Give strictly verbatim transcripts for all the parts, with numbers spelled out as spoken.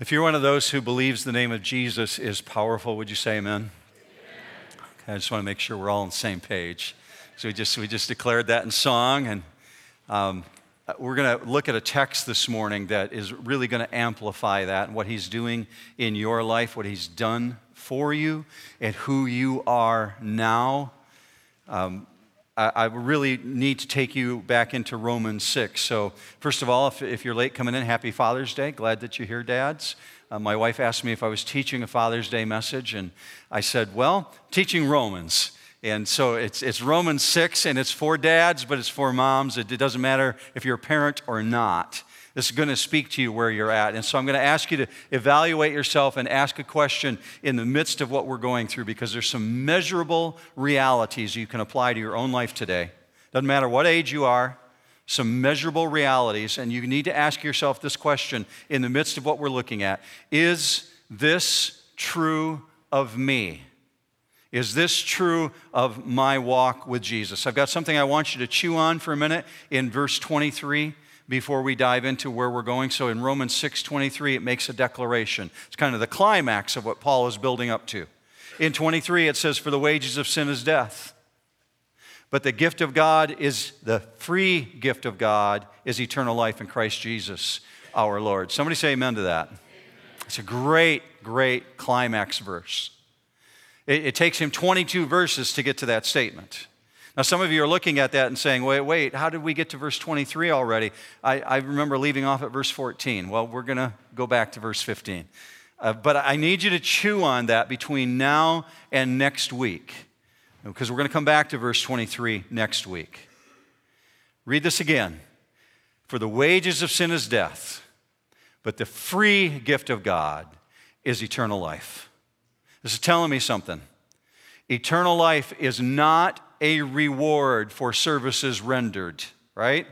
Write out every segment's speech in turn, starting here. If you're one of those who believes the name of Jesus is powerful, would you say amen? Amen. Okay, I just want to make sure we're all on the same page. So we just we just declared that in song, and um, we're going to look at a text this morning that is really going to amplify that and what he's doing in your life, what he's done for you, and who you are now. Um, I really need to take you back into Romans six. So first of all, if, if you're late coming in, happy Father's Day. Glad that you're here, dads. Uh, my wife asked me if I was teaching a Father's Day message, and I said, well, teaching Romans. And so it's it's Romans six, and it's for dads, but it's for moms. It, it doesn't matter if you're a parent or not. This is going to speak to you where you're at. And so I'm going to ask you to evaluate yourself and ask a question in the midst of what we're going through, because there's some measurable realities you can apply to your own life today. Doesn't matter what age you are, some measurable realities. And you need to ask yourself this question in the midst of what we're looking at. Is this true of me? Is this true of my walk with Jesus? I've got something I want you to chew on for a minute in verse twenty-three. Before we dive into where we're going. So in Romans six twenty-three, it makes a declaration. It's kind of the climax of what Paul is building up to. In twenty-three, it says, for the wages of sin is death, but the gift of God is, the free gift of God is eternal life in Christ Jesus, our Lord. Somebody say amen to that. Amen. It's a great, great climax verse. It, it takes him twenty-two verses to get to that statement. Now, some of you are looking at that and saying, wait, wait, how did we get to verse twenty-three already? I, I remember leaving off at verse fourteen. Well, we're going to go back to verse fifteen. Uh, but I need you to chew on that between now and next week, because we're going to come back to verse twenty-three next week. Read this again. For the wages of sin is death, but the free gift of God is eternal life. This is telling me something. Eternal life is not a reward for services rendered, right?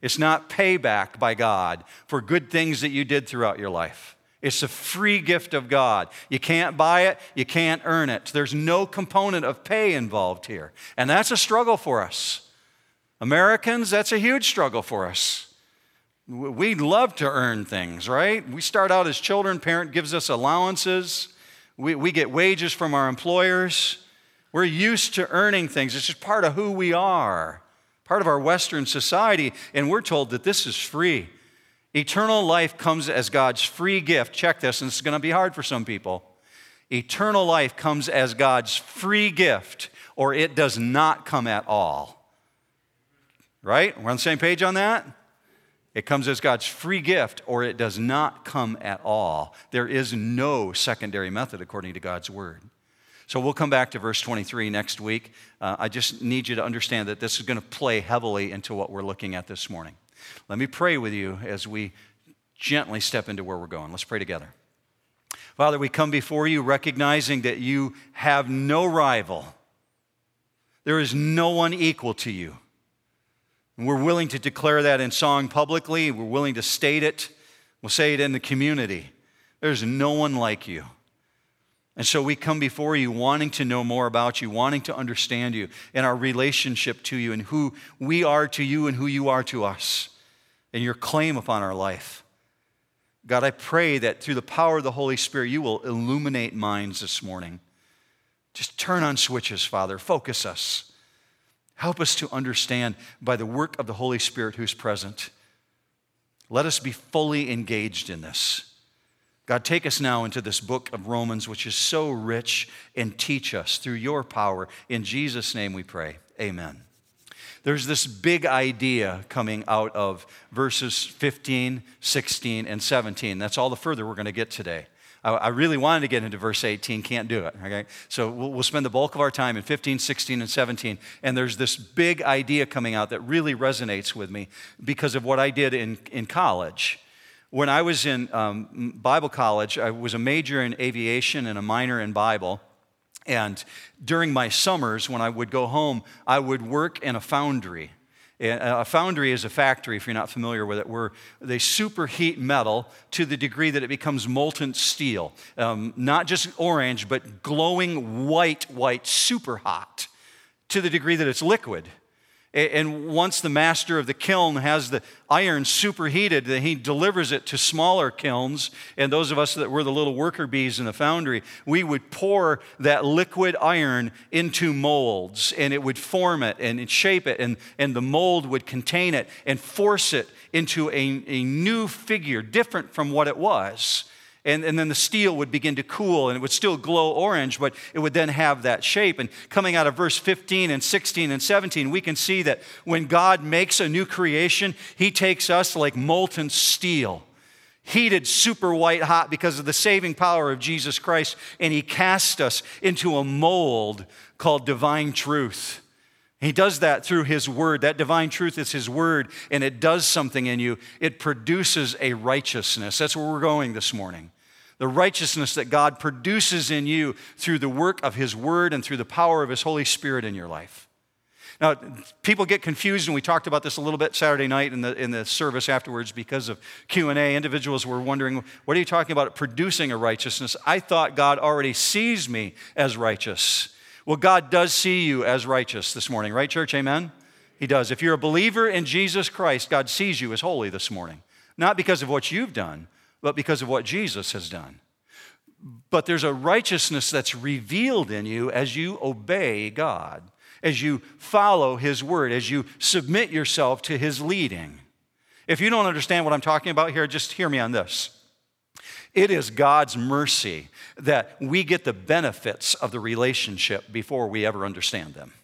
It's not payback by God for good things that you did throughout your life. It's a free gift of God. You can't buy it. You can't earn it. There's no component of pay involved here. And that's a struggle for us. Americans, that's a huge struggle for us. We love to earn things, right? We start out as children. Parent gives us allowances. We, we get wages from our employers. We're used to earning things. It's just part of who we are, part of our Western society, and we're told that this is free. Eternal life comes as God's free gift. Check this, and this is going to be hard for some people. Eternal life comes as God's free gift, or it does not come at all. Right? We're on the same page on that? It comes as God's free gift, or it does not come at all. There is no secondary method according to God's word. So we'll come back to verse twenty-three next week. Uh, I just need you to understand that this is going to play heavily into what we're looking at this morning. Let me pray with you as we gently step into where we're going. Let's pray together. Father, we come before you recognizing that you have no rival. There is no one equal to you. And we're willing to declare that in song publicly. We're willing to state it. We'll say it in the community. There's no one like you. And so we come before you wanting to know more about you, wanting to understand you and our relationship to you and who we are to you and who you are to us and your claim upon our life. God, I pray that through the power of the Holy Spirit, you will illuminate minds this morning. Just turn on switches, Father. Focus us. Help us to understand by the work of the Holy Spirit who's present. Let us be fully engaged in this. God, take us now into this book of Romans, which is so rich, and teach us through your power. In Jesus' name we pray, amen. There's this big idea coming out of verses fifteen, sixteen, and seventeen. That's all the further we're going to get today. I really wanted to get into verse eighteen, can't do it, okay? So we'll spend the bulk of our time in fifteen, sixteen, and seventeen, and there's this big idea coming out that really resonates with me because of what I did in, in college. When I was in um, Bible college, I was a major in aviation and a minor in Bible. And during my summers, when I would go home, I would work in a foundry. And a foundry is a factory, if you're not familiar with it, where they superheat metal to the degree that it becomes molten steel. Um, not just orange, but glowing white, white, super hot to the degree that it's liquid. And once the master of the kiln has the iron superheated, then he delivers it to smaller kilns. And those of us that were the little worker bees in the foundry, we would pour that liquid iron into molds, and it would form it and shape it, and, and the mold would contain it and force it into a, a new figure, different from what it was. And, and then the steel would begin to cool, and it would still glow orange, but it would then have that shape. And coming out of verse fifteen and sixteen and seventeen, we can see that when God makes a new creation, he takes us like molten steel, heated super white hot because of the saving power of Jesus Christ, and he casts us into a mold called divine truth. He does that through his word. That divine truth is his word, and it does something in you. It produces a righteousness. That's where we're going this morning. The righteousness that God produces in you through the work of his word and through the power of his Holy Spirit in your life. Now, people get confused, and we talked about this a little bit Saturday night in the in the service afterwards because of Q and A. Individuals were wondering, what are you talking about producing a righteousness? I thought God already sees me as righteous. Well, God does see you as righteous this morning, right, church? Amen? He does. If you're a believer in Jesus Christ, God sees you as holy this morning. Not because of what you've done, but because of what Jesus has done. But there's a righteousness that's revealed in you as you obey God, as you follow his word, as you submit yourself to his leading. If you don't understand what I'm talking about here, just hear me on this. It is God's mercy that we get the benefits of the relationship before we ever understand them.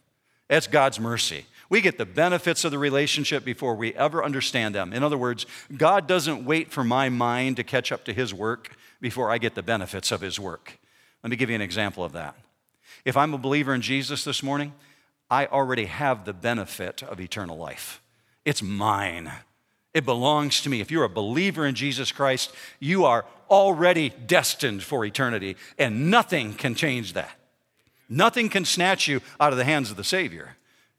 That's God's mercy. We get the benefits of the relationship before we ever understand them. In other words, God doesn't wait for my mind to catch up to his work before I get the benefits of his work. Let me give you an example of that. If I'm a believer in Jesus this morning, I already have the benefit of eternal life. It's mine. It belongs to me. If you're a believer in Jesus Christ, you are already destined for eternity, and nothing can change that. Nothing can snatch you out of the hands of the Savior.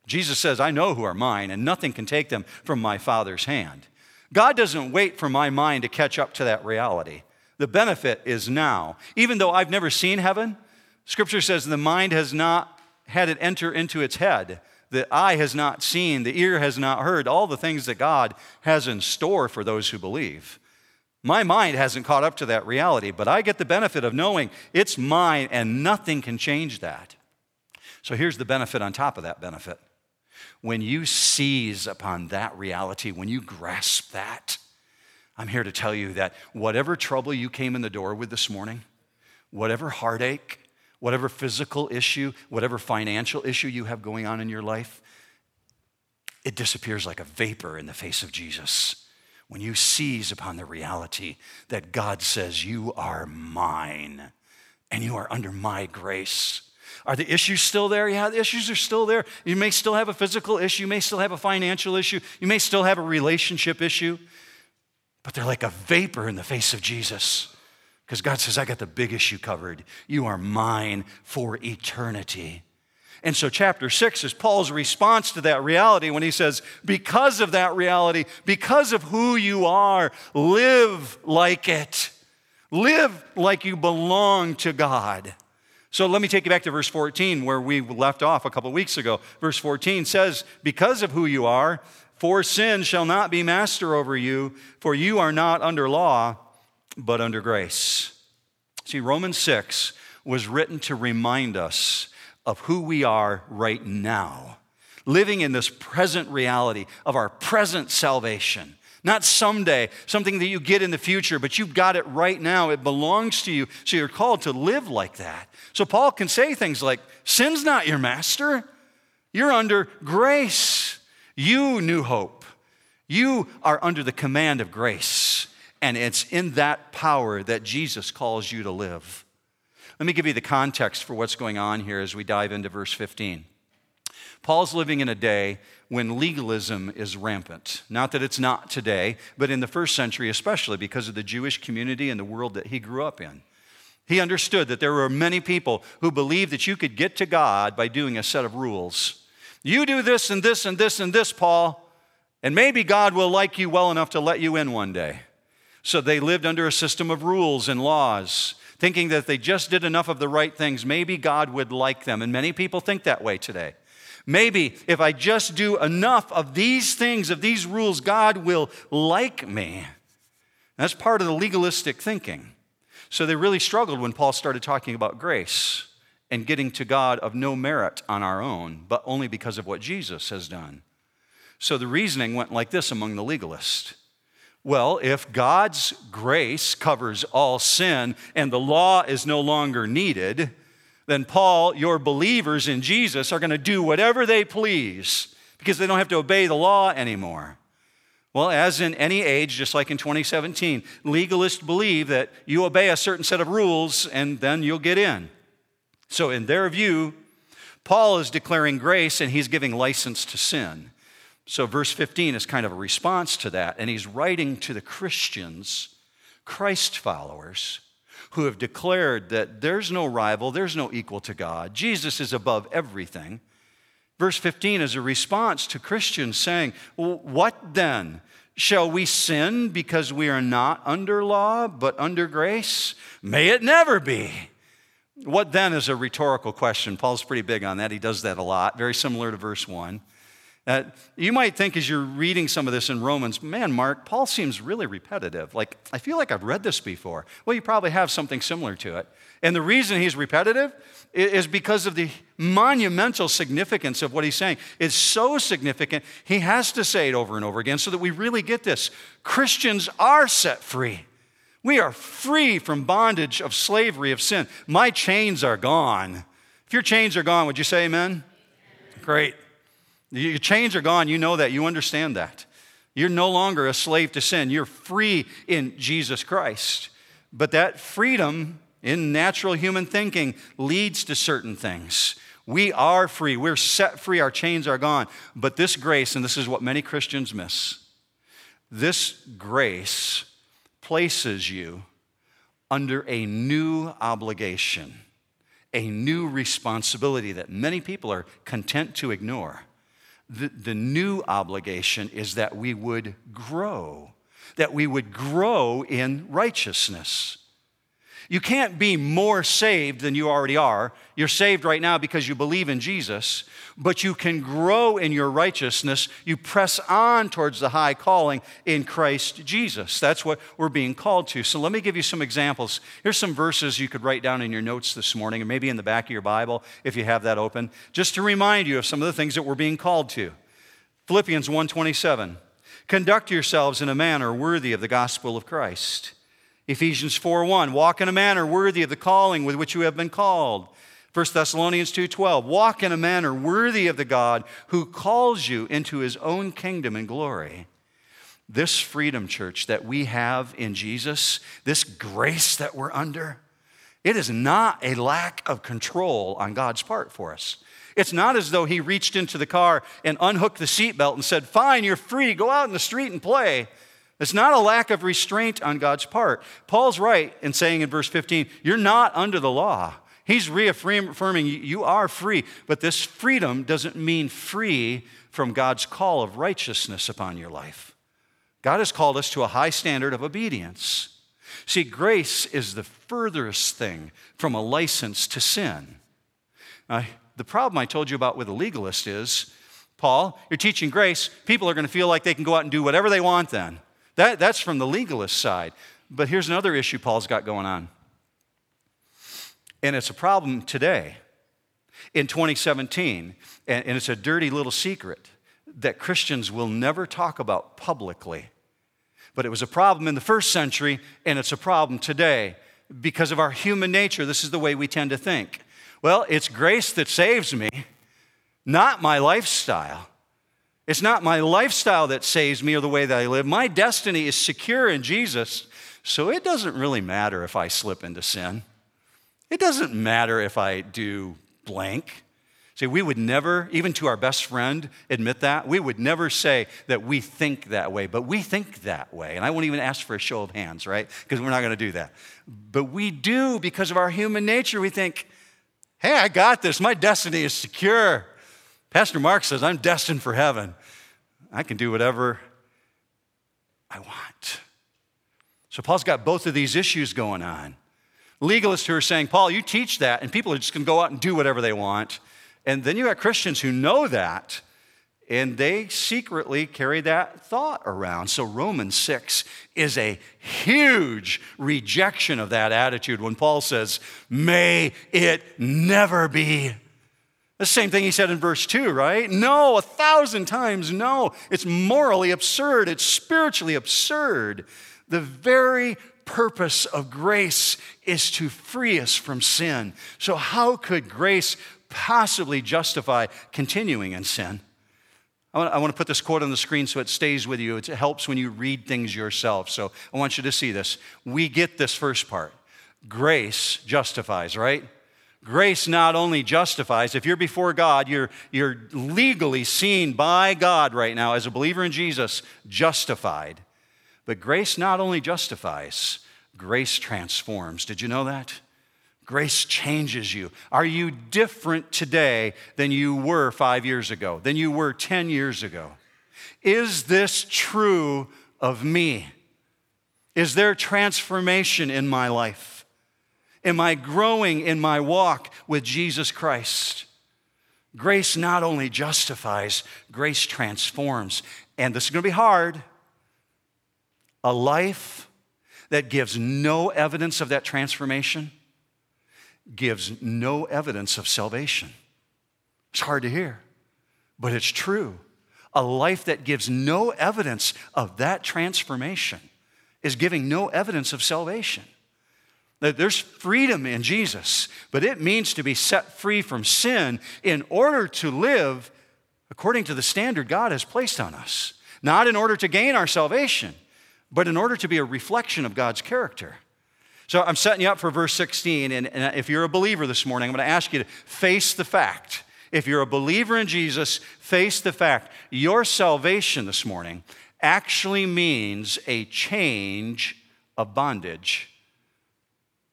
Jesus says, I know who are mine, and nothing can take them from my Father's hand. God doesn't wait for my mind to catch up to that reality. The benefit is now. Even though I've never seen heaven, Scripture says the mind has not had it enter into its head. The eye has not seen, the ear has not heard, all the things that God has in store for those who believe. My mind hasn't caught up to that reality, but I get the benefit of knowing it's mine and nothing can change that. So here's the benefit on top of that benefit. When you seize upon that reality, when you grasp that, I'm here to tell you that whatever trouble you came in the door with this morning, whatever heartache, whatever physical issue, whatever financial issue you have going on in your life, it disappears like a vapor in the face of Jesus. When you seize upon the reality that God says, you are mine and you are under my grace. Are the issues still there? Yeah, the issues are still there. You may still have a physical issue. You may still have a financial issue. You may still have a relationship issue. But they're like a vapor in the face of Jesus. Because God says, I got the big issue covered. You are mine for eternity. And so chapter six is Paul's response to that reality when he says, because of that reality, because of who you are, live like it. Live like you belong to God. So let me take you back to verse fourteen where we left off a couple weeks ago. Verse fourteen says, because of who you are, for sin shall not be master over you, for you are not under law, but under grace. See, Romans six was written to remind us of who we are right now, living in this present reality of our present salvation. Not someday, something that you get in the future, but you've got it right now. It belongs to you, so you're called to live like that. So Paul can say things like, sin's not your master. You're under grace. You, New Hope, you are under the command of grace. And it's in that power that Jesus calls you to live. Let me give you the context for what's going on here as we dive into verse fifteen. Paul's living in a day when legalism is rampant. Not that it's not today, but in the first century especially because of the Jewish community and the world that he grew up in. He understood that there were many people who believed that you could get to God by doing a set of rules. You do this and this and this and this, Paul, and maybe God will like you well enough to let you in one day. So they lived under a system of rules and laws, thinking that if they just did enough of the right things, maybe God would like them. And many people think that way today. Maybe if I just do enough of these things, of these rules, God will like me. That's part of the legalistic thinking. So they really struggled when Paul started talking about grace and getting to God of no merit on our own, but only because of what Jesus has done. So the reasoning went like this among the legalists. Well, if God's grace covers all sin and the law is no longer needed, then Paul, your believers in Jesus are going to do whatever they please because they don't have to obey the law anymore. Well, as in any age, just like in twenty seventeen, legalists believe that you obey a certain set of rules and then you'll get in. So in their view, Paul is declaring grace and he's giving license to sin. So verse fifteen is kind of a response to that, and he's writing to the Christians, Christ followers, who have declared that there's no rival, there's no equal to God. Jesus is above everything. Verse fifteen is a response to Christians saying, well, what then? Shall we sin because we are not under law but under grace? May it never be. What then is a rhetorical question. Paul's pretty big on that. He does that a lot, very similar to verse one. Uh, you might think as you're reading some of this in Romans, man, Mark, Paul seems really repetitive. Like, I feel like I've read this before. Well, you probably have something similar to it. And the reason he's repetitive is because of the monumental significance of what he's saying. It's so significant, he has to say it over and over again so that we really get this. Christians are set free. We are free from bondage of slavery of sin. My chains are gone. If your chains are gone, would you say amen? Amen. Great. Your chains are gone. You know that. You understand that. You're no longer a slave to sin. You're free in Jesus Christ. But that freedom in natural human thinking leads to certain things. We are free. We're set free. Our chains are gone. But this grace, and this is what many Christians miss, this grace places you under a new obligation, a new responsibility that many people are content to ignore. The, the new obligation is that we would grow, that we would grow in righteousness. You can't be more saved than you already are. You're saved right now because you believe in Jesus, but you can grow in your righteousness. You press on towards the high calling in Christ Jesus. That's what we're being called to. So let me give you some examples. Here's some verses you could write down in your notes this morning, or maybe in the back of your Bible if you have that open, just to remind you of some of the things that we're being called to. Philippians one twenty-seven, conduct yourselves in a manner worthy of the gospel of Christ. Ephesians four one, walk in a manner worthy of the calling with which you have been called. First Thessalonians two twelve, walk in a manner worthy of the God who calls you into his own kingdom and glory. This freedom, church, that we have in Jesus, this grace that we're under, it is not a lack of control on God's part for us. It's not as though he reached into the car and unhooked the seatbelt and said, fine, you're free, go out in the street and play. It's not a lack of restraint on God's part. Paul's right in saying in verse fifteen, you're not under the law. He's reaffirming you are free, but this freedom doesn't mean free from God's call of righteousness upon your life. God has called us to a high standard of obedience. See, grace is the furthest thing from a license to sin. Now, the problem I told you about with a legalist is, Paul, you're teaching grace. People are going to feel like they can go out and do whatever they want then. That, that's from the legalist side. But here's another issue Paul's got going on. And it's a problem today in twenty seventeen. And, and it's a dirty little secret that Christians will never talk about publicly. But it was a problem in the first century, and it's a problem today. Because of our human nature, this is the way we tend to think. Well, it's grace that saves me, not my lifestyle. It's not my lifestyle that saves me or the way that I live. My destiny is secure in Jesus, so it doesn't really matter if I slip into sin. It doesn't matter if I do blank. See, we would never, even to our best friend, admit that. We would never say that we think that way, but we think that way. And I won't even ask for a show of hands, right? Because we're not going to do that. But we do because of our human nature. We think, hey, I got this. My destiny is secure. Pastor Mark says, I'm destined for heaven. I can do whatever I want. So Paul's got both of these issues going on. Legalists who are saying, Paul, you teach that, and people are just going to go out and do whatever they want. And then you have Christians who know that, and they secretly carry that thought around. So Romans six is a huge rejection of that attitude when Paul says, may it never be. The same thing he said in verse two, right? No, a thousand times no. It's morally absurd. It's spiritually absurd. The very purpose of grace is to free us from sin. So how could grace possibly justify continuing in sin? I want to put this quote on the screen so it stays with you. It helps when you read things yourself. So I want you to see this. We get this first part. Grace justifies, right? Grace not only justifies, if you're before God, you're, you're legally seen by God right now as a believer in Jesus, justified. But grace not only justifies, grace transforms. Did you know that? Grace changes you. Are you different today than you were five years ago, than you were ten years ago? Is this true of me? Is there transformation in my life? Am I growing in my walk with Jesus Christ? Grace not only justifies, grace transforms. And this is going to be hard. A life that gives no evidence of that transformation gives no evidence of salvation. It's hard to hear, but it's true. A life that gives no evidence of that transformation is giving no evidence of salvation. There's freedom in Jesus, but it means to be set free from sin in order to live according to the standard God has placed on us. Not in order to gain our salvation, but in order to be a reflection of God's character. So I'm setting you up for verse sixteen, and, and if you're a believer this morning, I'm going to ask you to face the fact. If you're a believer in Jesus, face the fact. Your salvation this morning actually means a change of bondage.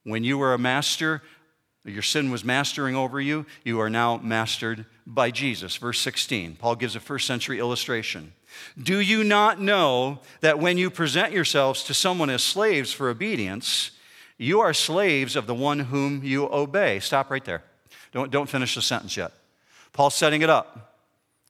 When you were a master, your sin was mastering over you, you are now mastered by Jesus. Verse sixteen, Paul gives a first century illustration. Do you not know that when you present yourselves to someone as slaves for obedience, you are slaves of the one whom you obey? Stop right there. Don't, don't finish the sentence yet. Paul's setting it up.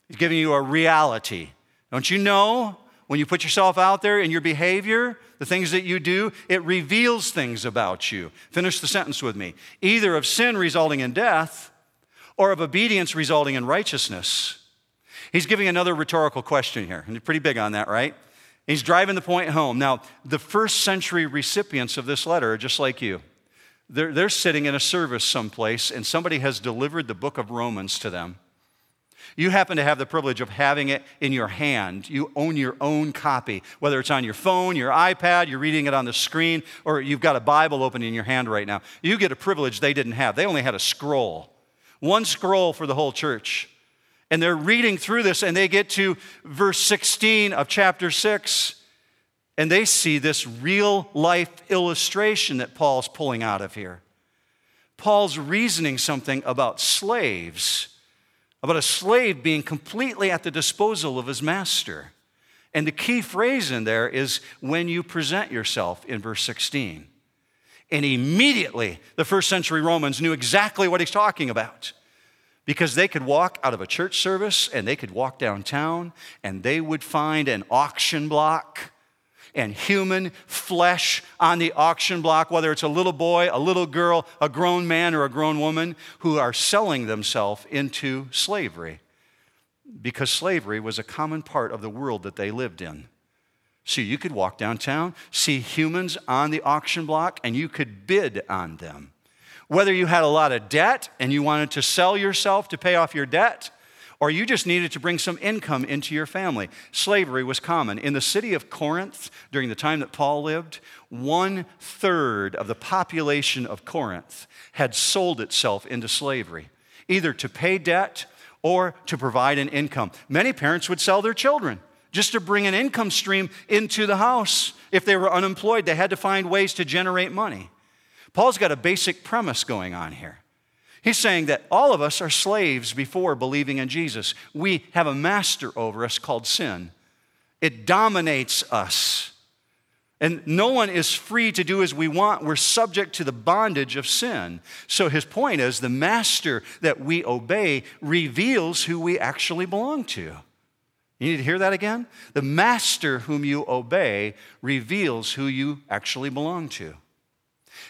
He's giving you a reality. Don't you know when you put yourself out there in your behavior, the things that you do, it reveals things about you. Finish the sentence with me. Either of sin resulting in death or of obedience resulting in righteousness. He's giving another rhetorical question here, and he's pretty big on that, right? He's driving the point home. Now, the first century recipients of this letter are just like you. They're, they're sitting in a service someplace, and somebody has delivered the book of Romans to them. You happen to have the privilege of having it in your hand. You own your own copy, whether it's on your phone, your iPad, you're reading it on the screen, or you've got a Bible open in your hand right now. You get a privilege they didn't have. They only had a scroll, one scroll for the whole church. And they're reading through this, and they get to verse sixteen of chapter six, and they see this real-life illustration that Paul's pulling out of here. Paul's reasoning something about slaves, about a slave being completely at the disposal of his master. And the key phrase in there is, when you present yourself, in verse sixteen. And immediately, the first century Romans knew exactly what he's talking about. Because they could walk out of a church service, and they could walk downtown, and they would find an auction block and human flesh on the auction block, whether it's a little boy, a little girl, a grown man, or a grown woman, who are selling themselves into slavery. Because slavery was a common part of the world that they lived in. So you could walk downtown, see humans on the auction block, and you could bid on them. Whether you had a lot of debt and you wanted to sell yourself to pay off your debt, or you just needed to bring some income into your family, slavery was common. In the city of Corinth, during the time that Paul lived, one third of the population of Corinth had sold itself into slavery, either to pay debt or to provide an income. Many parents would sell their children just to bring an income stream into the house. If they were unemployed, they had to find ways to generate money. Paul's got a basic premise going on here. He's saying that all of us are slaves before believing in Jesus. We have a master over us called sin. It dominates us. And no one is free to do as we want. We're subject to the bondage of sin. So his point is the master that we obey reveals who we actually belong to. You need to hear that again? The master whom you obey reveals who you actually belong to.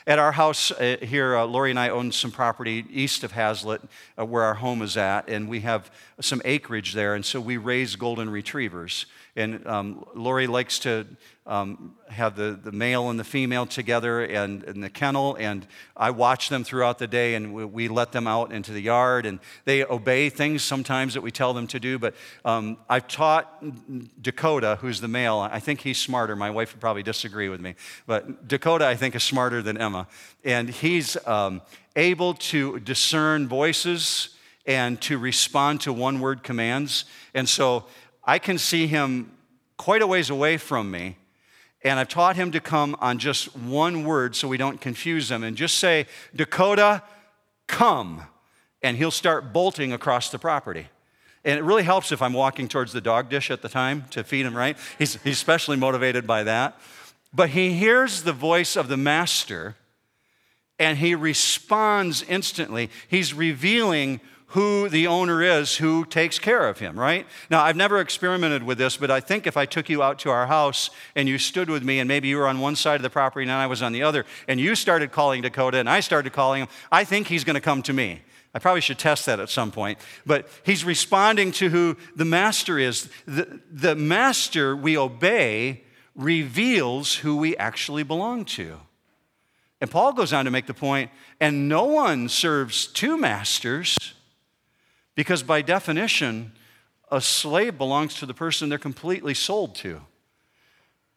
At our house uh, here, uh, Lori and I own some property east of Hazlet, uh, where our home is at, and we have some acreage there, and so we raise golden retrievers. And um, Lori likes to um, have the, the male and the female together and in the kennel, and I watch them throughout the day, and we, we let them out into the yard, and they obey things sometimes that we tell them to do, but um, I've taught Dakota, who's the male, I think he's smarter. My wife would probably disagree with me, but Dakota, I think, is smarter than Emma, and he's um, able to discern voices and to respond to one-word commands, and so I can see him quite a ways away from me, and I've taught him to come on just one word so we don't confuse him, and just say, Dakota, come, and he'll start bolting across the property. And it really helps if I'm walking towards the dog dish at the time to feed him, right? He's, he's especially motivated by that. But he hears the voice of the master, and he responds instantly. He's revealing who the owner is, who takes care of him, right? Now, I've never experimented with this, but I think if I took you out to our house and you stood with me and maybe you were on one side of the property and I was on the other, and you started calling Dakota and I started calling him, I think he's going to come to me. I probably should test that at some point. But he's responding to who the master is. The, the master we obey reveals who we actually belong to. And Paul goes on to make the point, and no one serves two masters, because by definition, a slave belongs to the person they're completely sold to.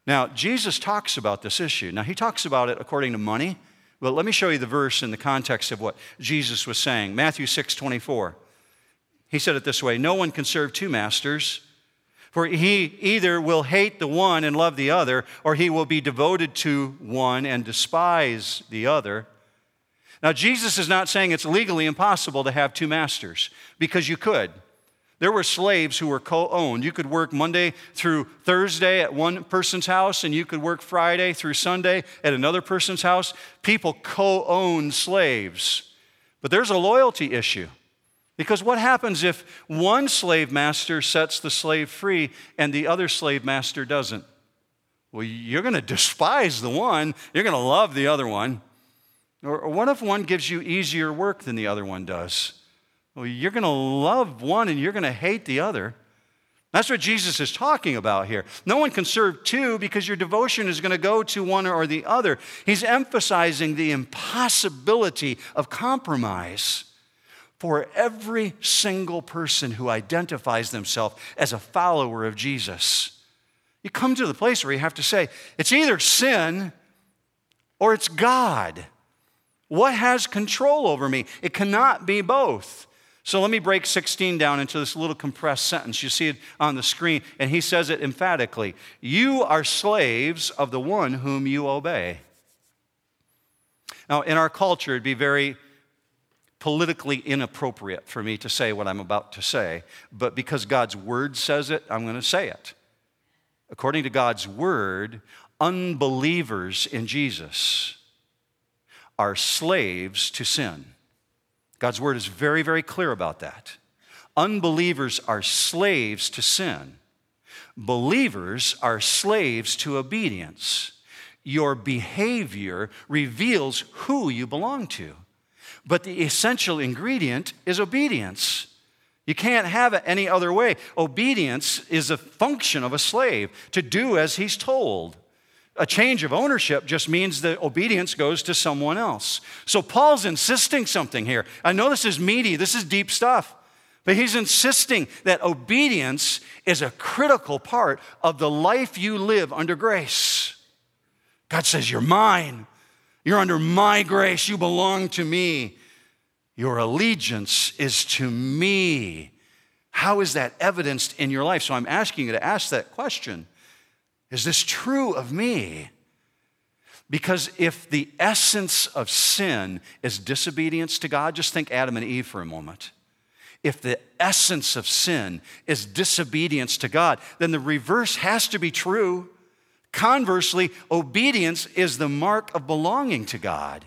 Now, Jesus talks about this issue. Now, he talks about it according to money. But let me show you the verse in the context of what Jesus was saying. Matthew six twenty-four. He said it this way, no one can serve two masters, for he either will hate the one and love the other, or he will be devoted to one and despise the other. Now, Jesus is not saying it's legally impossible to have two masters, because you could. There were slaves who were co-owned. You could work Monday through Thursday at one person's house, and you could work Friday through Sunday at another person's house. People co-owned slaves. But there's a loyalty issue, because what happens if one slave master sets the slave free and the other slave master doesn't? Well, you're going to despise the one. You're going to love the other one. Or what if one gives you easier work than the other one does? Well, you're going to love one and you're going to hate the other. That's what Jesus is talking about here. No one can serve two, because your devotion is going to go to one or the other. He's emphasizing the impossibility of compromise for every single person who identifies themselves as a follower of Jesus. You come to the place where you have to say, it's either sin or it's God. What has control over me? It cannot be both. So let me break sixteen down into this little compressed sentence. You see it on the screen, and he says it emphatically. You are slaves of the one whom you obey. Now, in our culture, it'd be very politically inappropriate for me to say what I'm about to say, but because God's word says it, I'm going to say it. According to God's word, unbelievers in Jesus are slaves to sin. God's word is very, very clear about that. Unbelievers are slaves to sin. Believers are slaves to obedience. Your behavior reveals who you belong to. But the essential ingredient is obedience. You can't have it any other way. Obedience is a function of a slave, to do as he's told. A change of ownership just means that obedience goes to someone else. So Paul's insisting something here. I know this is meaty, this is deep stuff, but he's insisting that obedience is a critical part of the life you live under grace. God says, you're mine. You're under my grace. You belong to me. Your allegiance is to me. How is that evidenced in your life? So I'm asking you to ask that question. Is this true of me? Because if the essence of sin is disobedience to God, just think Adam and Eve for a moment. If the essence of sin is disobedience to God, then the reverse has to be true. Conversely, obedience is the mark of belonging to God.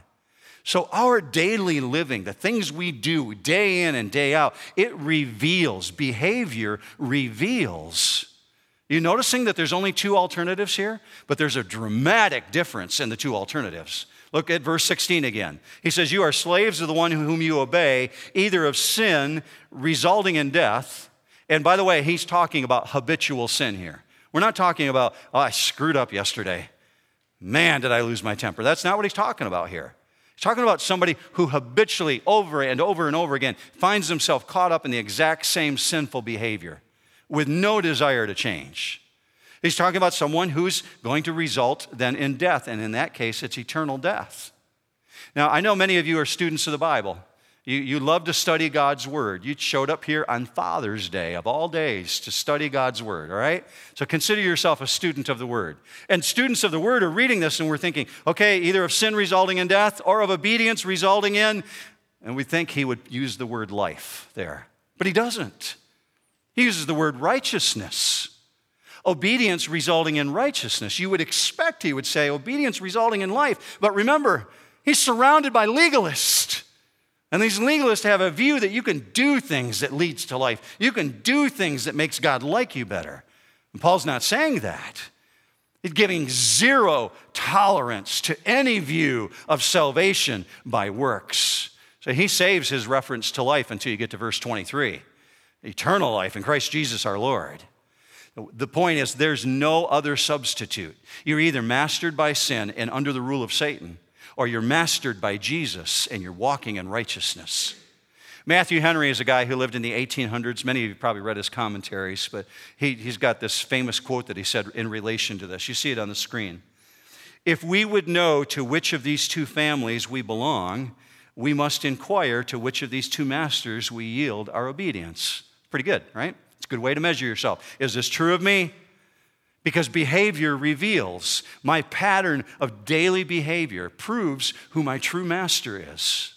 So our daily living, the things we do day in and day out, it reveals, behavior reveals. You're noticing that there's only two alternatives here, but there's a dramatic difference in the two alternatives. Look at verse sixteen again. He says, you are slaves of the one whom you obey, either of sin resulting in death. And by the way, he's talking about habitual sin here. We're not talking about, oh, I screwed up yesterday. Man, did I lose my temper. That's not what he's talking about here. He's talking about somebody who habitually, over and over and over again, finds himself caught up in the exact same sinful behavior with no desire to change. He's talking about someone who's going to result then in death, and in that case, it's eternal death. Now, I know many of you are students of the Bible. You, you love to study God's Word. You showed up here on Father's Day of all days to study God's Word, all right? So consider yourself a student of the Word. And students of the Word are reading this and we're thinking, okay, either of sin resulting in death or of obedience resulting in, and we think he would use the word life there. But he doesn't. He uses the word righteousness. Obedience resulting in righteousness. You would expect he would say obedience resulting in life. But remember, he's surrounded by legalists. And these legalists have a view that you can do things that leads to life. You can do things that makes God like you better. And Paul's not saying that. He's giving zero tolerance to any view of salvation by works. So he saves his reference to life until you get to verse twenty-three. Eternal life in Christ Jesus our Lord. The point is there's no other substitute. You're either mastered by sin and under the rule of Satan, or you're mastered by Jesus and you're walking in righteousness. Matthew Henry is a guy who lived in the eighteen hundreds. Many of you probably read his commentaries, but he, he's got this famous quote that he said in relation to this. You see it on the screen. If we would know to which of these two families we belong, we must inquire to which of these two masters we yield our obedience. Pretty good, right? It's a good way to measure yourself. Is this true of me? Because behavior reveals. My pattern of daily behavior proves who my true master is.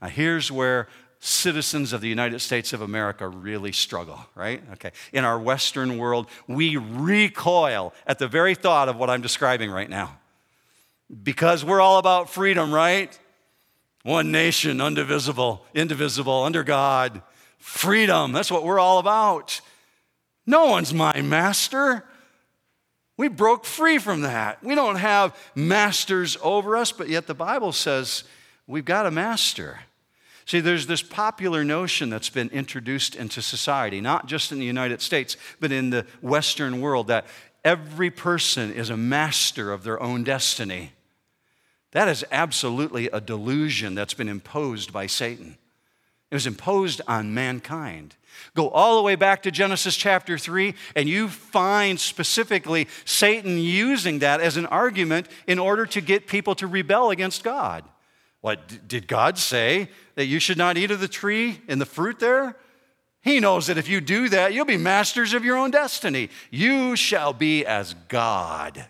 Now, here's where citizens of the United States of America really struggle, right? Okay. In our Western world, we recoil at the very thought of what I'm describing right now. Because we're all about freedom, right? One nation, indivisible, indivisible, under God. Freedom, that's what we're all about. No one's my master. We broke free from that. We don't have masters over us, but yet the Bible says we've got a master. See, there's this popular notion that's been introduced into society, not just in the United States, but in the Western world, that every person is a master of their own destiny. That is absolutely a delusion that's been imposed by Satan. It was imposed on mankind. Go all the way back to Genesis chapter three, and you find specifically Satan using that as an argument in order to get people to rebel against God. What, did God say that you should not eat of the tree and the fruit there? He knows that if you do that, you'll be masters of your own destiny. You shall be as God.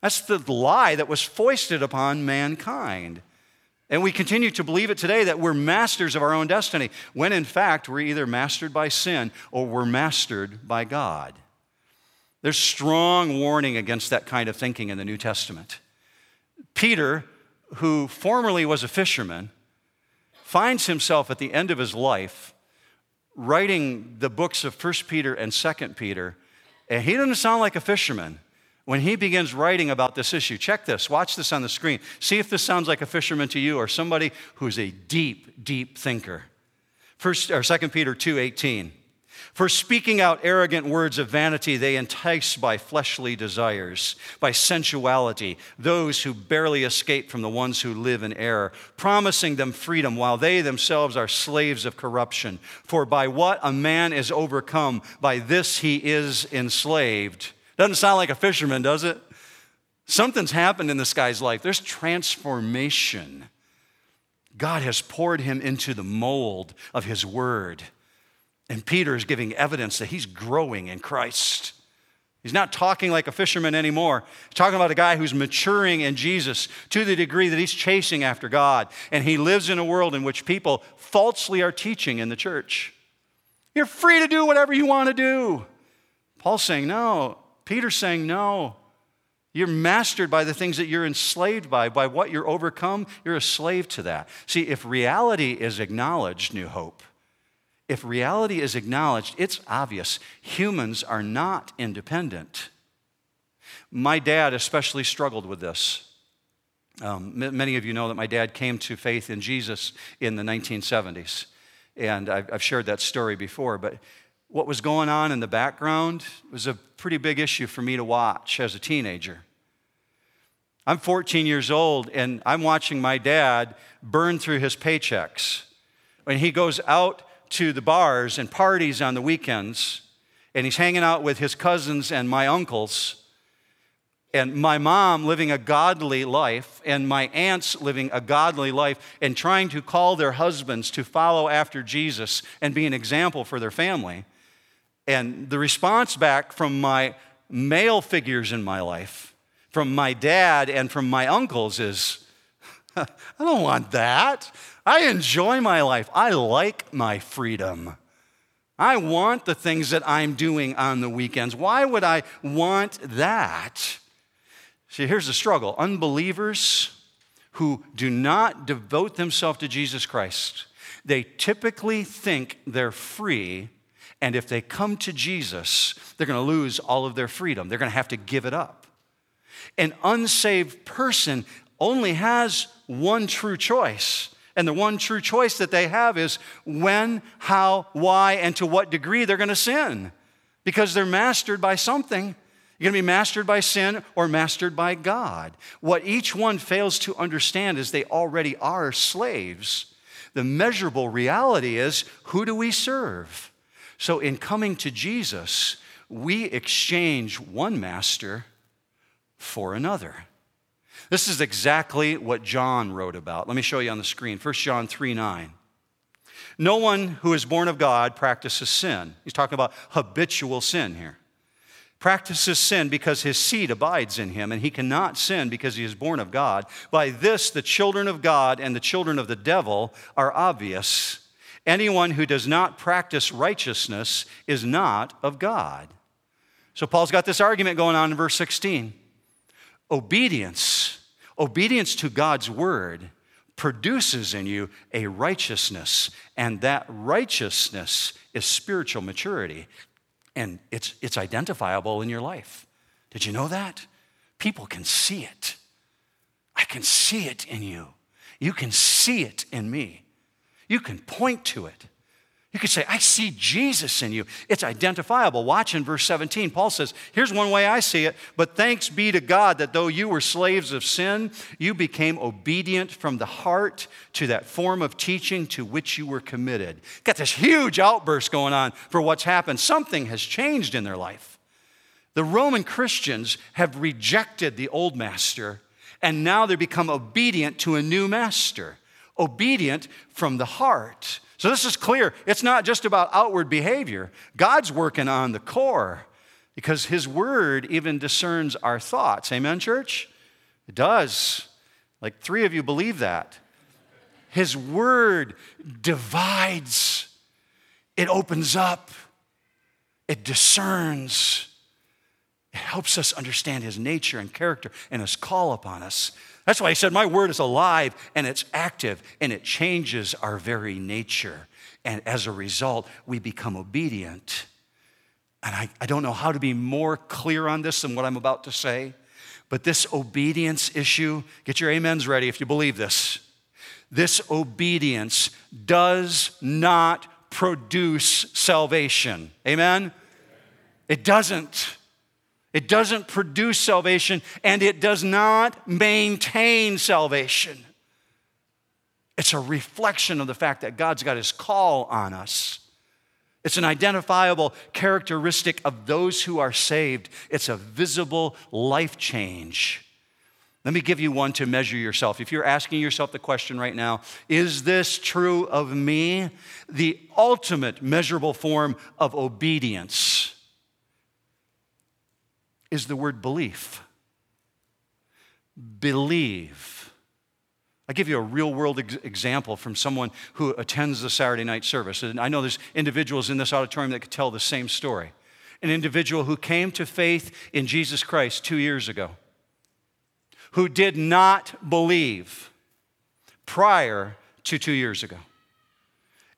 That's the lie that was foisted upon mankind. And we continue to believe it today that we're masters of our own destiny, when in fact we're either mastered by sin or we're mastered by God. There's strong warning against that kind of thinking in the New Testament. Peter, who formerly was a fisherman, finds himself at the end of his life writing the books of First Peter and Second Peter, and he doesn't sound like a fisherman when he begins writing about this issue. Check this. Watch this on the screen. See if this sounds like a fisherman to you or somebody who's a deep, deep thinker. First or Second Peter two eighteen. For speaking out arrogant words of vanity, they entice by fleshly desires, by sensuality, those who barely escape from the ones who live in error, promising them freedom while they themselves are slaves of corruption. For by what a man is overcome, by this he is enslaved. Doesn't sound like a fisherman, does it? Something's happened in this guy's life. There's transformation. God has poured him into the mold of his word. And Peter is giving evidence that he's growing in Christ. He's not talking like a fisherman anymore. He's talking about a guy who's maturing in Jesus to the degree that he's chasing after God. And he lives in a world in which people falsely are teaching in the church. You're free to do whatever you want to do. Paul's saying, no. Peter's saying, no, You're mastered by the things that you're enslaved by, by what you're overcome. You're a slave to that. See, if reality is acknowledged, New Hope, if reality is acknowledged, it's obvious. Humans are not independent. My dad especially struggled with this. Um, m- many of you know that my dad came to faith in Jesus in the nineteen seventies. And I've, I've shared that story before, but what was going on in the background was a pretty big issue for me to watch as a teenager. I'm fourteen years old, and I'm watching my dad burn through his paychecks. When he goes out to the bars and parties on the weekends, and he's hanging out with his cousins and my uncles, and my mom living a godly life, and my aunts living a godly life, and trying to call their husbands to follow after Jesus and be an example for their family. And the response back from my male figures in my life, from my dad and from my uncles is, I don't want that. I enjoy my life. I like my freedom. I want the things that I'm doing on the weekends. Why would I want that? See, here's the struggle. Unbelievers who do not devote themselves to Jesus Christ, they typically think they're free. And if they come to Jesus, they're going to lose all of their freedom. They're going to have to give it up. An unsaved person only has one true choice. And the one true choice that they have is when, how, why, and to what degree they're going to sin. Because they're mastered by something. You're going to be mastered by sin or mastered by God. What each one fails to understand is they already are slaves. The measurable reality is, who do we serve? So in coming to Jesus, we exchange one master for another. This is exactly what John wrote about. Let me show you on the screen. First John three nine. No one who is born of God practices sin. He's talking about habitual sin here. Practices sin because his seed abides in him, and he cannot sin because he is born of God. By this, the children of God and the children of the devil are obvious. Anyone who does not practice righteousness is not of God. So Paul's got this argument going on in verse sixteen. Obedience, obedience to God's word produces in you a righteousness, and that righteousness is spiritual maturity, and it's, it's identifiable in your life. Did you know that? People can see it. I can see it in you. You can see it in me. You can point to it. You can say, I see Jesus in you. It's identifiable. Watch in verse seventeen. Paul says, here's one way I see it. But thanks be to God that though you were slaves of sin, you became obedient from the heart to that form of teaching to which you were committed. Got this huge outburst going on for what's happened. Something has changed in their life. The Roman Christians have rejected the old master, and now they become obedient to a new master. Obedient from the heart. So this is clear. It's not just about outward behavior. God's working on the core because his word even discerns our thoughts. Amen, church? It does. Like three of you believe that. His word divides. It opens up. It discerns. It helps us understand his nature and character and his call upon us. That's why he said, my word is alive and it's active and it changes our very nature. And as a result, we become obedient. And I, I don't know how to be more clear on this than what I'm about to say, but this obedience issue, get your amens ready if you believe this. This obedience does not produce salvation. Amen? It doesn't. It doesn't produce salvation, and it does not maintain salvation. It's a reflection of the fact that God's got his call on us. It's an identifiable characteristic of those who are saved. It's a visible life change. Let me give you one to measure yourself. If you're asking yourself the question right now, is this true of me? The ultimate measurable form of obedience is the word belief. Believe. I'll give you a real-world ex- example from someone who attends the Saturday night service. And I know there's individuals in this auditorium that could tell the same story. An individual who came to faith in Jesus Christ two years ago. who did not believe prior to two years ago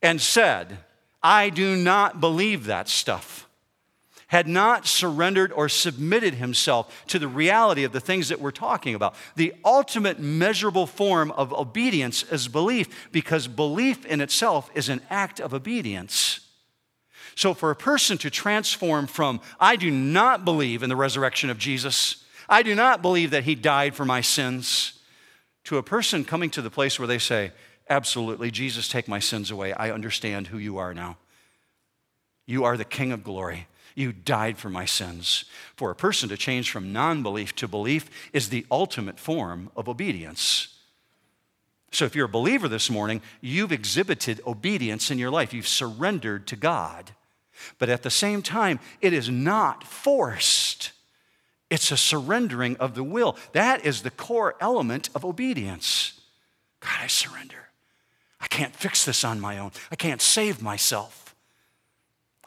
and said, I do not believe that stuff, had not surrendered or submitted himself to the reality of the things that we're talking about. The ultimate measurable form of obedience is belief, because belief in itself is an act of obedience. So for a person to transform from, I do not believe in the resurrection of Jesus, I do not believe that he died for my sins, to a person coming to the place where they say, absolutely, Jesus, take my sins away. I understand who you are now. You are the King of glory. You died for my sins. For a person to change from non-belief to belief is the ultimate form of obedience. So if you're a believer this morning, you've exhibited obedience in your life. You've surrendered to God. But at the same time, it is not forced. It's a surrendering of the will. That is the core element of obedience. God, I surrender. I can't fix this on my own. I can't save myself.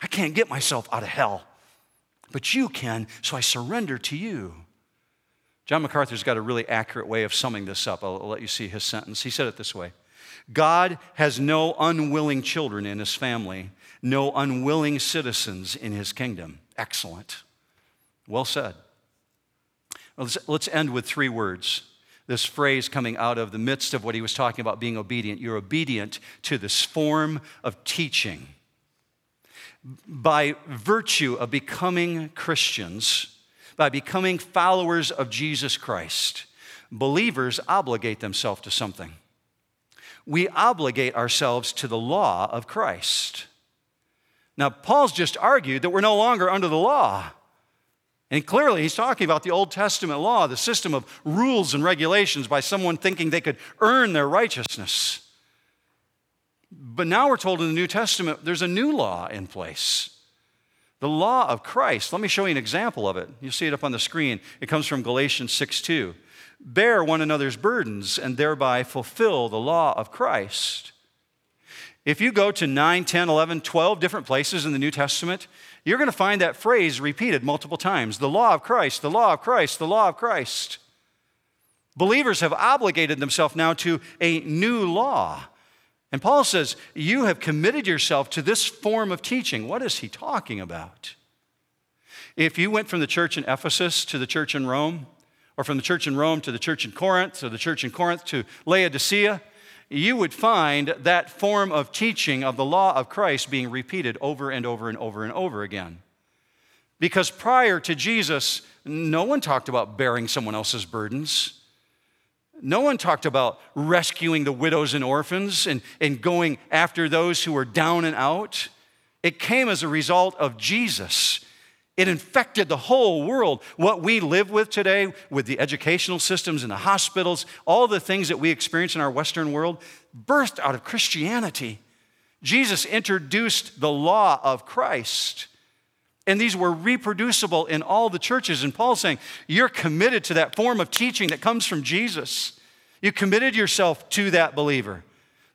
I can't get myself out of hell, but you can, so I surrender to you. John MacArthur's got a really accurate way of summing this up. I'll, I'll let you see his sentence. He said it this way: God has no unwilling children in his family, no unwilling citizens in his kingdom. Excellent. Well said. Well, let's, let's end with three words. This phrase coming out of the midst of what he was talking about being obedient. You're obedient to this form of teaching. By virtue of becoming Christians, by becoming followers of Jesus Christ, believers obligate themselves to something. We obligate ourselves to the law of Christ. Now, Paul's just argued that we're no longer under the law. And clearly, he's talking about the Old Testament law, the system of rules and regulations by someone thinking they could earn their righteousness. But now we're told in the New Testament, there's a new law in place. The law of Christ. Let me show you an example of it. You'll see it up on the screen. It comes from Galatians six two. Bear one another's burdens and thereby fulfill the law of Christ. If you go to nine, ten, eleven, twelve different places in the New Testament, you're going to find that phrase repeated multiple times. The law of Christ, the law of Christ, the law of Christ. Believers have obligated themselves now to a new law. And Paul says, you have committed yourself to this form of teaching. What is he talking about? If you went from the church in Ephesus to the church in Rome, or from the church in Rome to the church in Corinth, or the church in Corinth to Laodicea, you would find that form of teaching of the law of Christ being repeated over and over and over and over again. Because prior to Jesus, no one talked about bearing someone else's burdens. No one talked about rescuing the widows and orphans and, and going after those who were down and out. It came as a result of Jesus. It infected the whole world. What we live with today, with the educational systems and the hospitals, all the things that we experience in our Western world, birthed out of Christianity. Jesus introduced the law of Christ. And these were reproducible in all the churches. And Paul's saying, you're committed to that form of teaching that comes from Jesus. You committed yourself to that believer.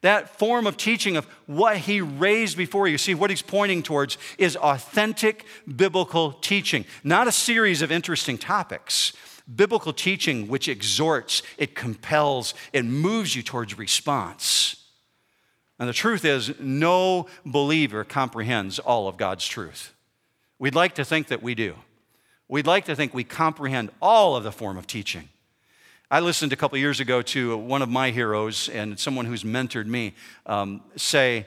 That form of teaching of what he raised before you. See, what he's pointing towards is authentic biblical teaching. Not a series of interesting topics. Biblical teaching which exhorts, it compels, it moves you towards response. And the truth is, no believer comprehends all of God's truth. We'd like to think that we do. We'd like to think we comprehend all of the form of teaching. I listened a couple years ago to one of my heroes and someone who's mentored me um, say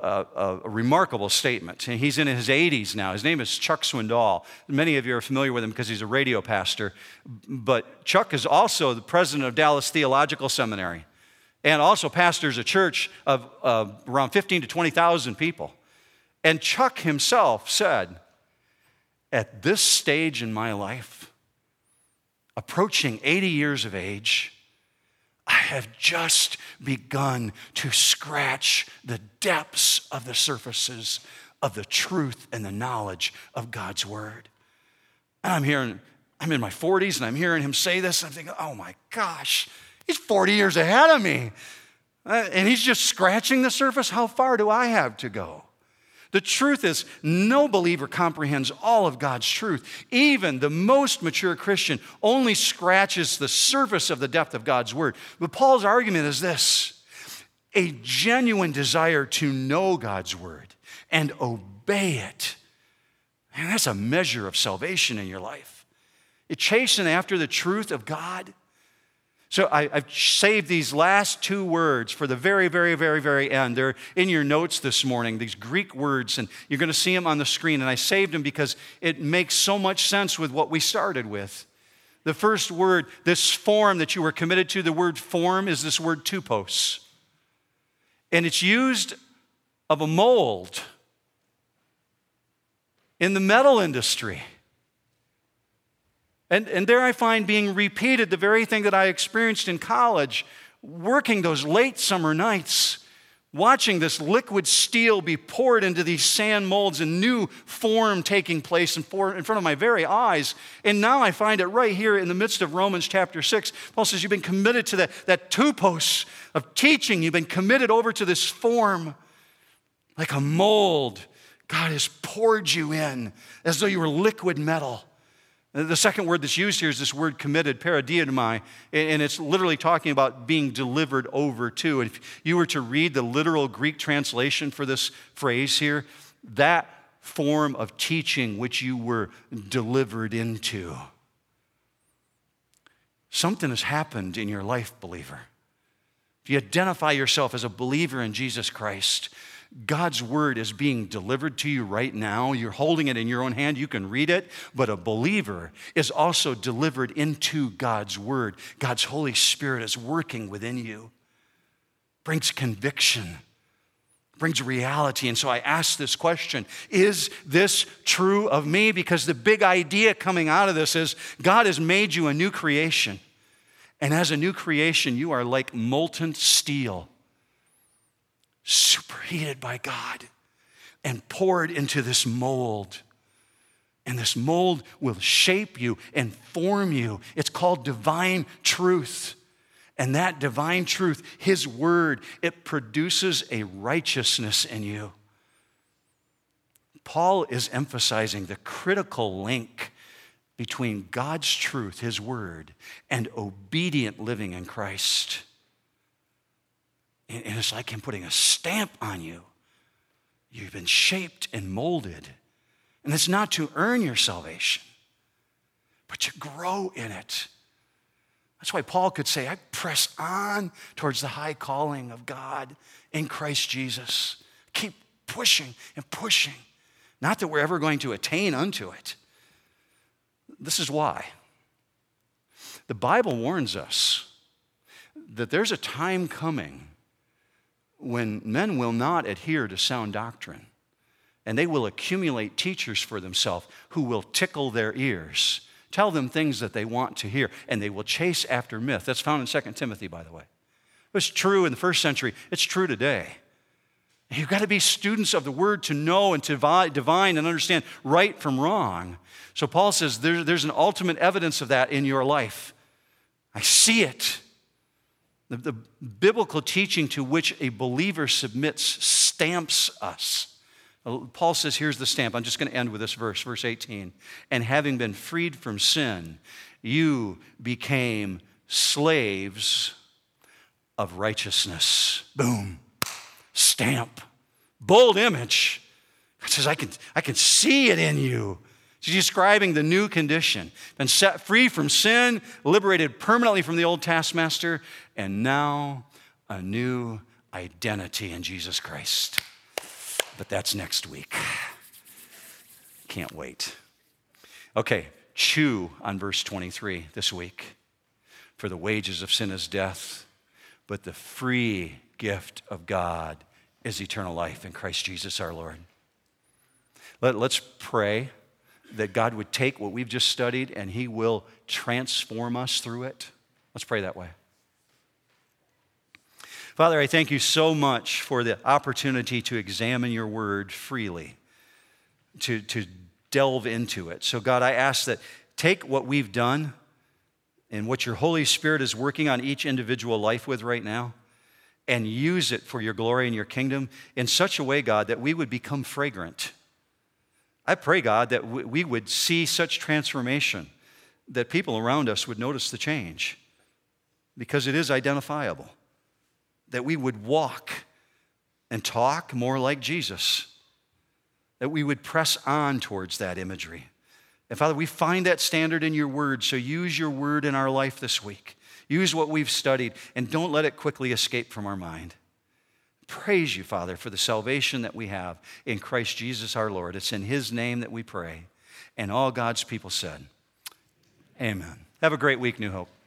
a, a, a remarkable statement. And he's in his eighties now. His name is Chuck Swindoll. Many of you are familiar with him because he's a radio pastor. But Chuck is also the president of Dallas Theological Seminary and also pastors a church of uh, around fifteen to twenty thousand people. And Chuck himself said, at this stage in my life, approaching eighty years of age, I have just begun to scratch the depths of the surfaces of the truth and the knowledge of God's word. And I'm hearing, I'm in my forties and I'm hearing him say this, and I'm thinking, oh my gosh, he's forty years ahead of me. And he's just scratching the surface. How far do I have to go? The truth is, no believer comprehends all of God's truth. Even the most mature Christian only scratches the surface of the depth of God's word. But Paul's argument is this: a genuine desire to know God's word and obey it. Man, that's a measure of salvation in your life. It chases after the truth of God. So I, I've saved these last two words for the very, very, very, very end. They're in your notes this morning, these Greek words, and you're going to see them on the screen. And I saved them because it makes so much sense with what we started with. The first word, this form that you were committed to, the word form is this word tupos. And it's used of a mold in the metal industry. And, and there I find being repeated the very thing that I experienced in college, working those late summer nights, watching this liquid steel be poured into these sand molds and new form taking place in, for, in front of my very eyes. And now I find it right here in the midst of Romans chapter six. Paul says you've been committed to that, that tupos of teaching. You've been committed over to this form like a mold. God has poured you in as though you were liquid metal. The second word that's used here is this word committed, paradidomai, and it's literally talking about being delivered over to. And if you were to read the literal Greek translation for this phrase here, that form of teaching which you were delivered into. Something has happened in your life, believer. If you identify yourself as a believer in Jesus Christ, God's word is being delivered to you right now. You're holding it in your own hand. You can read it. But a believer is also delivered into God's word. God's Holy Spirit is working within you. Brings conviction. Brings reality. And so I ask this question: is this true of me? Because the big idea coming out of this is God has made you a new creation. And as a new creation, you are like molten steel, superheated by God and poured into this mold. And this mold will shape you and form you. It's called divine truth. And that divine truth, His word, it produces a righteousness in you. Paul is emphasizing the critical link between God's truth, His word, and obedient living in Christ. And it's like Him putting a stamp on you. You've been shaped and molded. And it's not to earn your salvation, but to grow in it. That's why Paul could say, I press on towards the high calling of God in Christ Jesus. Keep pushing and pushing. Not that we're ever going to attain unto it. This is why. The Bible warns us that there's a time coming when men will not adhere to sound doctrine, and they will accumulate teachers for themselves who will tickle their ears, tell them things that they want to hear, and they will chase after myth. That's found in Second Timothy, by the way. It was true in the first century. It's true today. You've got to be students of the word to know and to divine and understand right from wrong. So Paul says there, there's an ultimate evidence of that in your life. I see it. The, the biblical teaching to which a believer submits stamps us. Paul says, here's the stamp. I'm just going to end with this verse, verse eighteen. And having been freed from sin, you became slaves of righteousness. Boom. Stamp. Bold image. It says, I can, I can see it in you. She's describing the new condition. Been set free from sin, liberated permanently from the old taskmaster, and now a new identity in Jesus Christ. But that's next week. Can't wait. Okay, chew on verse twenty-three this week. For the wages of sin is death, but the free gift of God is eternal life in Christ Jesus our Lord. Let, let's pray that God would take what we've just studied and He will transform us through it. Let's pray that way. Father, I thank You so much for the opportunity to examine Your word freely, to, to delve into it. So God, I ask that take what we've done and what Your Holy Spirit is working on each individual life with right now and use it for your glory and your kingdom in such a way, God, that we would become fragrant. I pray, God, that we would see such transformation that people around us would notice the change, because it is identifiable, that we would walk and talk more like Jesus, that we would press on towards that imagery. And Father, we find that standard in your word, so use your word in our life this week. Use what we've studied, and don't let it quickly escape from our mind. Praise you, Father, for the salvation that we have in Christ Jesus our Lord. It's in his name that we pray. And all God's people said, amen. Have a great week, New Hope.